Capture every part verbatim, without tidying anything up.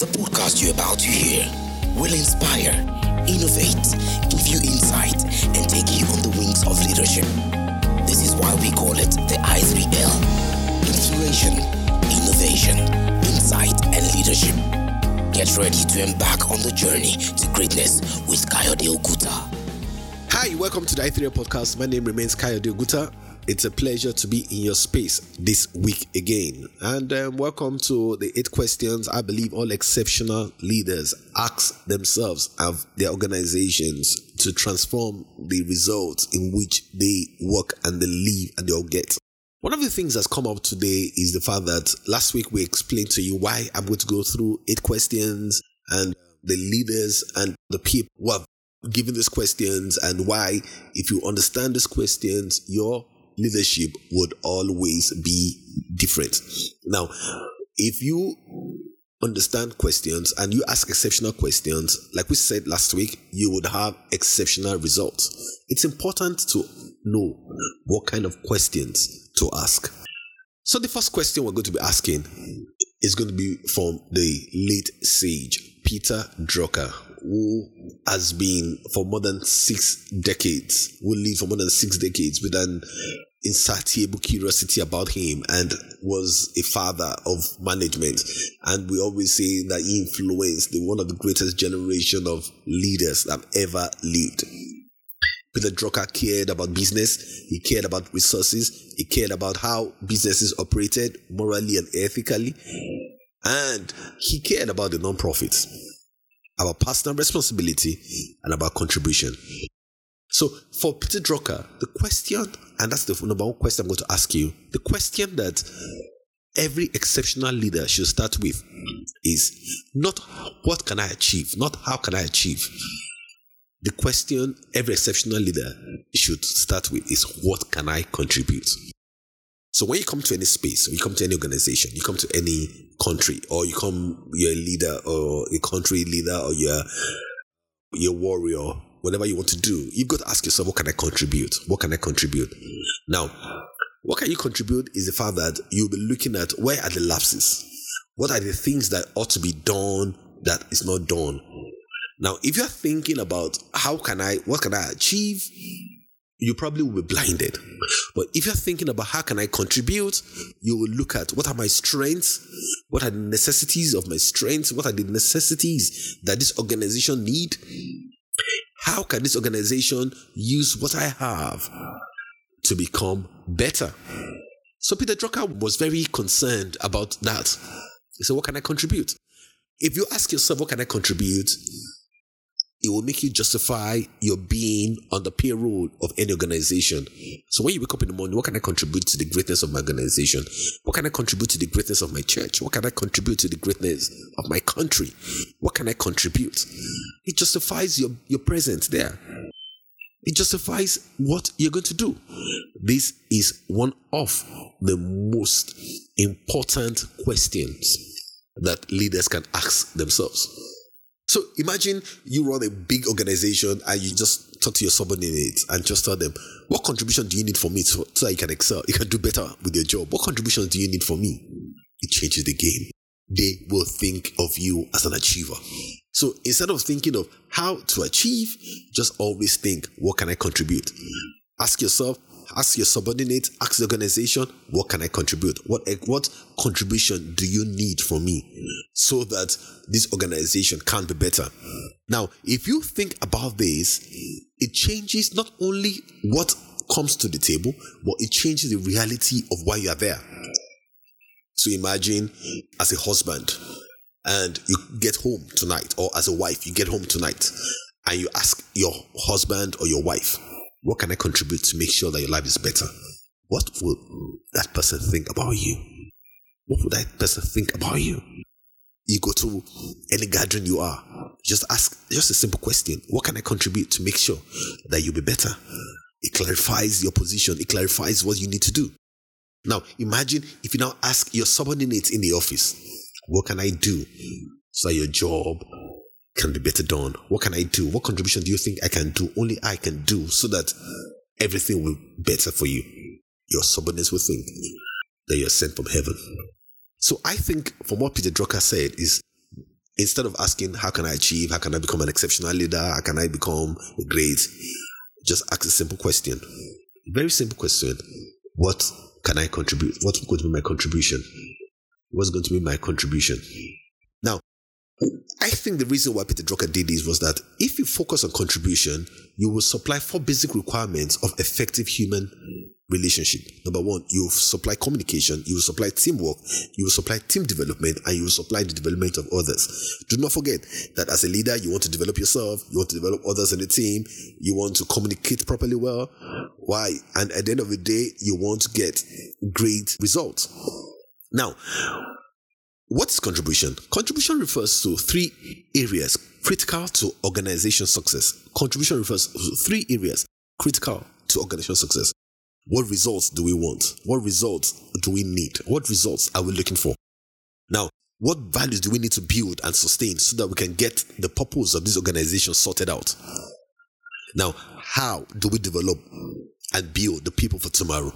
The podcast you're about to hear will inspire, innovate, give you insight, and take you on the wings of leadership. This is why we call it the I three L. Inspiration, innovation, insight, and leadership. Get ready to embark on the journey to greatness with Kayode Oguta. Hi, welcome to the I three L podcast. My name remains Kayode Oguta. It's a pleasure to be in your space this week again. And um, welcome to the eight questions I believe all exceptional leaders ask themselves of their organizations to transform the results in which they work and they live and they'll get. One of the things that's come up today is the fact that last week we explained to you why I'm going to go through eight questions and the leaders and the people who have given these questions and why, if you understand these questions, your leadership would always be different. Now, if you understand questions and you ask exceptional questions, like we said last week, you would have exceptional results. It's important to know what kind of questions to ask. So the first question we're going to be asking is going to be from the late sage Peter Drucker, who has been for more than six decades, who lived for more than six decades with an insatiable curiosity about him, and was a father of management. And we always say that he influenced the, one of the greatest generation of leaders that have ever lived. Peter Drucker cared about business, he cared about resources, he cared about how businesses operated morally and ethically, and he cared about the non-profits, about personal responsibility, and about contribution. So for Peter Drucker, the question, and that's the number one question I'm going to ask you, the question that every exceptional leader should start with is not what can I achieve, not how can I achieve. The question every exceptional leader should start with is what can I contribute? So when you come to any space, you come to any organization, you come to any country, or you come, you're a leader or a country leader or you're, you're a warrior, whatever you want to do, you've got to ask yourself, what can I contribute? What can I contribute? Now, what can you contribute is the fact that you'll be looking at where are the lapses? What are the things that ought to be done that is not done? Now, if you're thinking about how can I, what can I achieve, you probably will be blinded. But if you're thinking about how can I contribute, you will look at what are my strengths, what are the necessities of my strengths, what are the necessities that this organization need, how can this organization use what I have to become better. So Peter Drucker was very concerned about that. He said, what can I contribute? If you ask yourself, what can I contribute? It will make you justify your being on the payroll of any organization. So when you wake up in the morning, what can I contribute to the greatness of my organization? What can I contribute to the greatness of my church? What can I contribute to the greatness of my country? What can I contribute? It justifies your, your presence there. It justifies what you're going to do. This is one of the most important questions that leaders can ask themselves. So imagine you run a big organization and you just talk to your subordinates and just tell them, what contribution do you need from me so, so that you can excel? You can do better with your job. What contribution do you need from me? It changes the game. They will think of you as an achiever. So instead of thinking of how to achieve, just always think, what can I contribute? Ask yourself, ask your subordinates, ask the organization, what can I contribute? What, what contribution do you need from me so that this organization can be better? Now, if you think about this, it changes not only what comes to the table, but it changes the reality of why you are there. So imagine as a husband and you get home tonight, or as a wife, you get home tonight and you ask your husband or your wife, what can I contribute to make sure that your life is better? What would that person think about you? What would that person think about you? You go to any gathering you are, just ask just a simple question. What can I contribute to make sure that you'll be better? It clarifies your position. It clarifies what you need to do. Now, imagine if you now ask your subordinates in the office, what can I do so that your job can be better done? What can I do? What contribution do you think I can do? Only I can do so that everything will be better for you. Your subordinates will think that you're sent from heaven. So I think from what Peter Drucker said is instead of asking, how can I achieve? How can I become an exceptional leader? How can I become great? Just ask a simple question. Very simple question. What can I contribute? What's going to be my contribution? What's going to be my contribution? Now, I think the reason why Peter Drucker did this was that if you focus on contribution, you will supply four basic requirements of effective human relationship. Number one, you supply communication, you will supply teamwork, you will supply team development, and you will supply the development of others. Do not forget that as a leader, you want to develop yourself, you want to develop others in the team, you want to communicate properly well. Why? And at the end of the day, you want to get great results. Now, what's contribution? Contribution refers to three areas critical to organization success. Contribution refers to three areas critical to organization success. What results do we want? What results do we need? What results are we looking for? Now, what values do we need to build and sustain so that we can get the purpose of this organization sorted out? Now, how do we develop and build the people for tomorrow?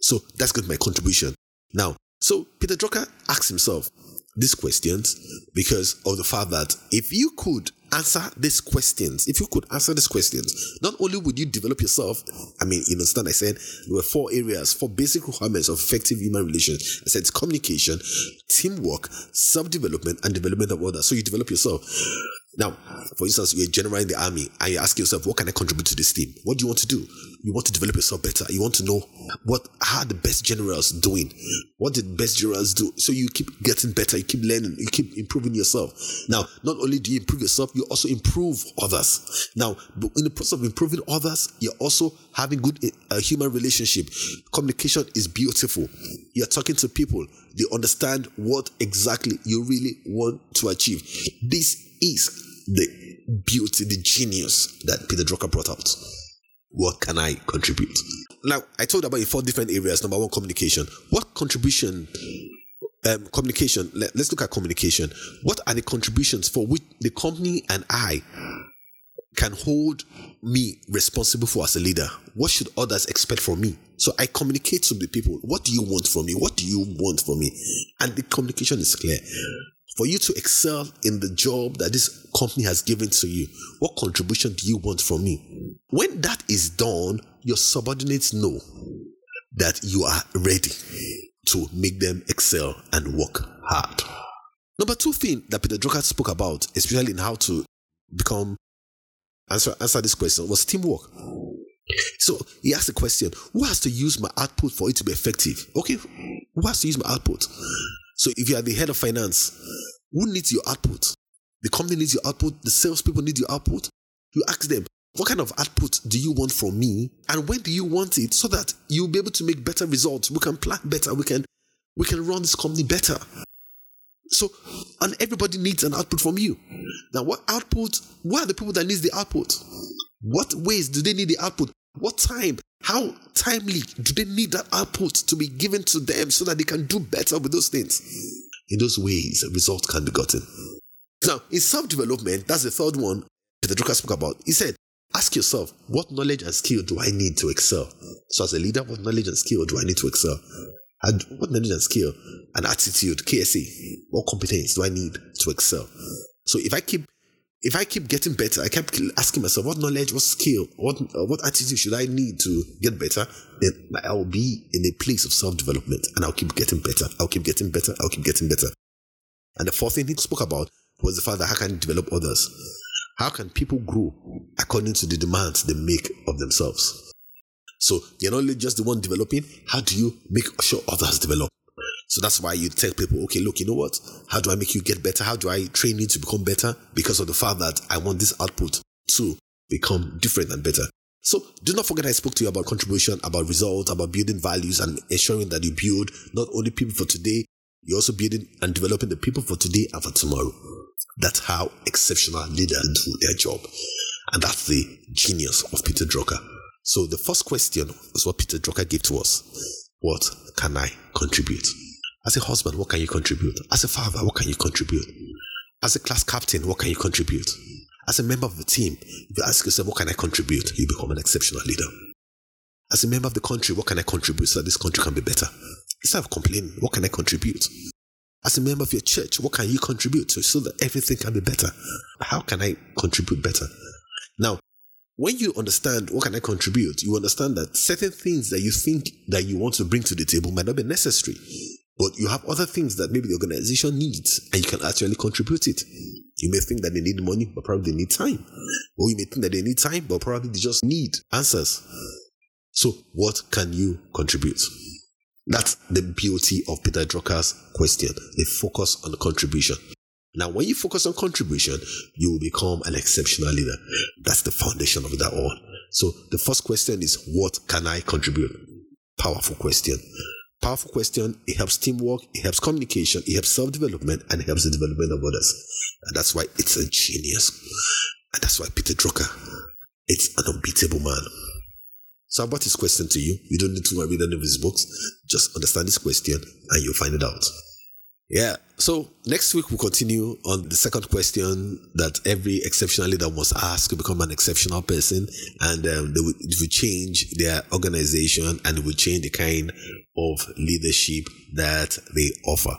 So that's going to be my contribution. Now, so Peter Drucker asks himself these questions because of the fact that if you could answer these questions, if you could answer these questions, not only would you develop yourself, I mean, you understand, I said there were four areas, four basic requirements of effective human relations. I said it's communication, teamwork, self-development, and development of others. So you develop yourself. Now, for instance, you're a general in the army and you ask yourself, what can I contribute to this team? What do you want to do? You want to develop yourself better. You want to know what are the best generals doing? What did best generals do? So you keep getting better. You keep learning. You keep improving yourself. Now, not only do you improve yourself, you also improve others. Now, in the process of improving others, you're also having good uh, human relationship. Communication is beautiful. You're talking to people. They understand what exactly you really want to achieve. This is the beauty, the genius that Peter Drucker brought out. What can I contribute? Now, I told about four different areas. Number one, communication. What contribution? Um, communication. Let, let's look at communication. What are the contributions for which the company and I can hold me responsible for as a leader? What should others expect from me? So I communicate to the people. What do you want from me? What do you want from me? And the communication is clear. For you to excel in the job that this company has given to you, what contribution do you want from me? When that is done, your subordinates know that you are ready to make them excel and work hard. Number two thing that Peter Drucker spoke about, especially in how to become answer answer this question, was teamwork. So he asked the question, who has to use my output for it to be effective? Okay, who has to use my output? So if you are the head of finance, who needs your output? The company needs your output. The salespeople need your output. You ask them, what kind of output do you want from me? And when do you want it? So that you'll be able to make better results. We can plan better. We can, we can run this company better. So, and everybody needs an output from you. Now, what output? What are the people that need the output? What ways do they need the output? What time? How timely do they need that output to be given to them so that they can do better with those things? In those ways, a result can be gotten. Now, in self-development, that's the third one Peter Drucker spoke about. He said, ask yourself, what knowledge and skill do I need to excel? So as a leader, what knowledge and skill do I need to excel? And what knowledge and skill and attitude, K S A, what competence do I need to excel? So if I keep If I keep getting better, I kept asking myself, what knowledge, what skill, what uh, what attitude should I need to get better? Then I'll be in a place of self-development and I'll keep getting better. I'll keep getting better. I'll keep getting better. And the fourth thing he spoke about was the fact that how can you develop others? How can people grow according to the demands they make of themselves? So you're not only just the one developing, how do you make sure others develop? So that's why you tell people, okay, look, you know what? How do I make you get better? How do I train you to become better? Because of the fact that I want this output to become different and better. So do not forget I spoke to you about contribution, about results, about building values and ensuring that you build not only people for today, you're also building and developing the people for today and for tomorrow. That's how exceptional leaders do their job. And that's the genius of Peter Drucker. So the first question was what Peter Drucker gave to us. What can I contribute? As a husband, what can you contribute? As a father, what can you contribute? As a class captain, what can you contribute? As a member of the team, if you ask yourself, what can I contribute? You become an exceptional leader. As a member of the country, what can I contribute so that this country can be better? Instead of complaining, what can I contribute? As a member of your church, what can you contribute to so that everything can be better? How can I contribute better? Now, when you understand what can I contribute, you understand that certain things that you think that you want to bring to the table might not be necessary, but you have other things that maybe the organization needs and you can actually contribute it. You may think that they need money, but probably they need time. Or you may think that they need time, but probably they just need answers. So what can you contribute? That's the beauty of Peter Drucker's question, the focus on the contribution. Now, when you focus on contribution, you will become an exceptional leader. That's the foundation of that all. So the first question is, what can I contribute? Powerful question. Powerful question. It helps teamwork, it helps communication, it helps self-development, and it helps the development of others. And that's why it's a genius. And that's why Peter Drucker, it's an unbeatable man. So I brought this question to you. You don't need to read any of his books. Just understand this question and you'll find it out. Yeah. So next week we'll continue on the second question that every exceptional leader must ask to become an exceptional person. And um, they will, it will change their organization and it will change the kind of leadership that they offer.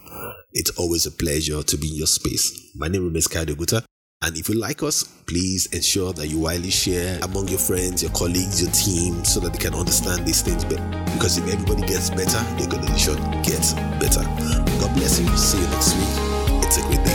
It's always a pleasure to be in your space. My name is Kayode Oguta. And if you like us, please ensure that you widely share among your friends, your colleagues, your team, so that they can understand these things better. Because if everybody gets better, the organization gets better. God bless you. See you next week. It's a great day.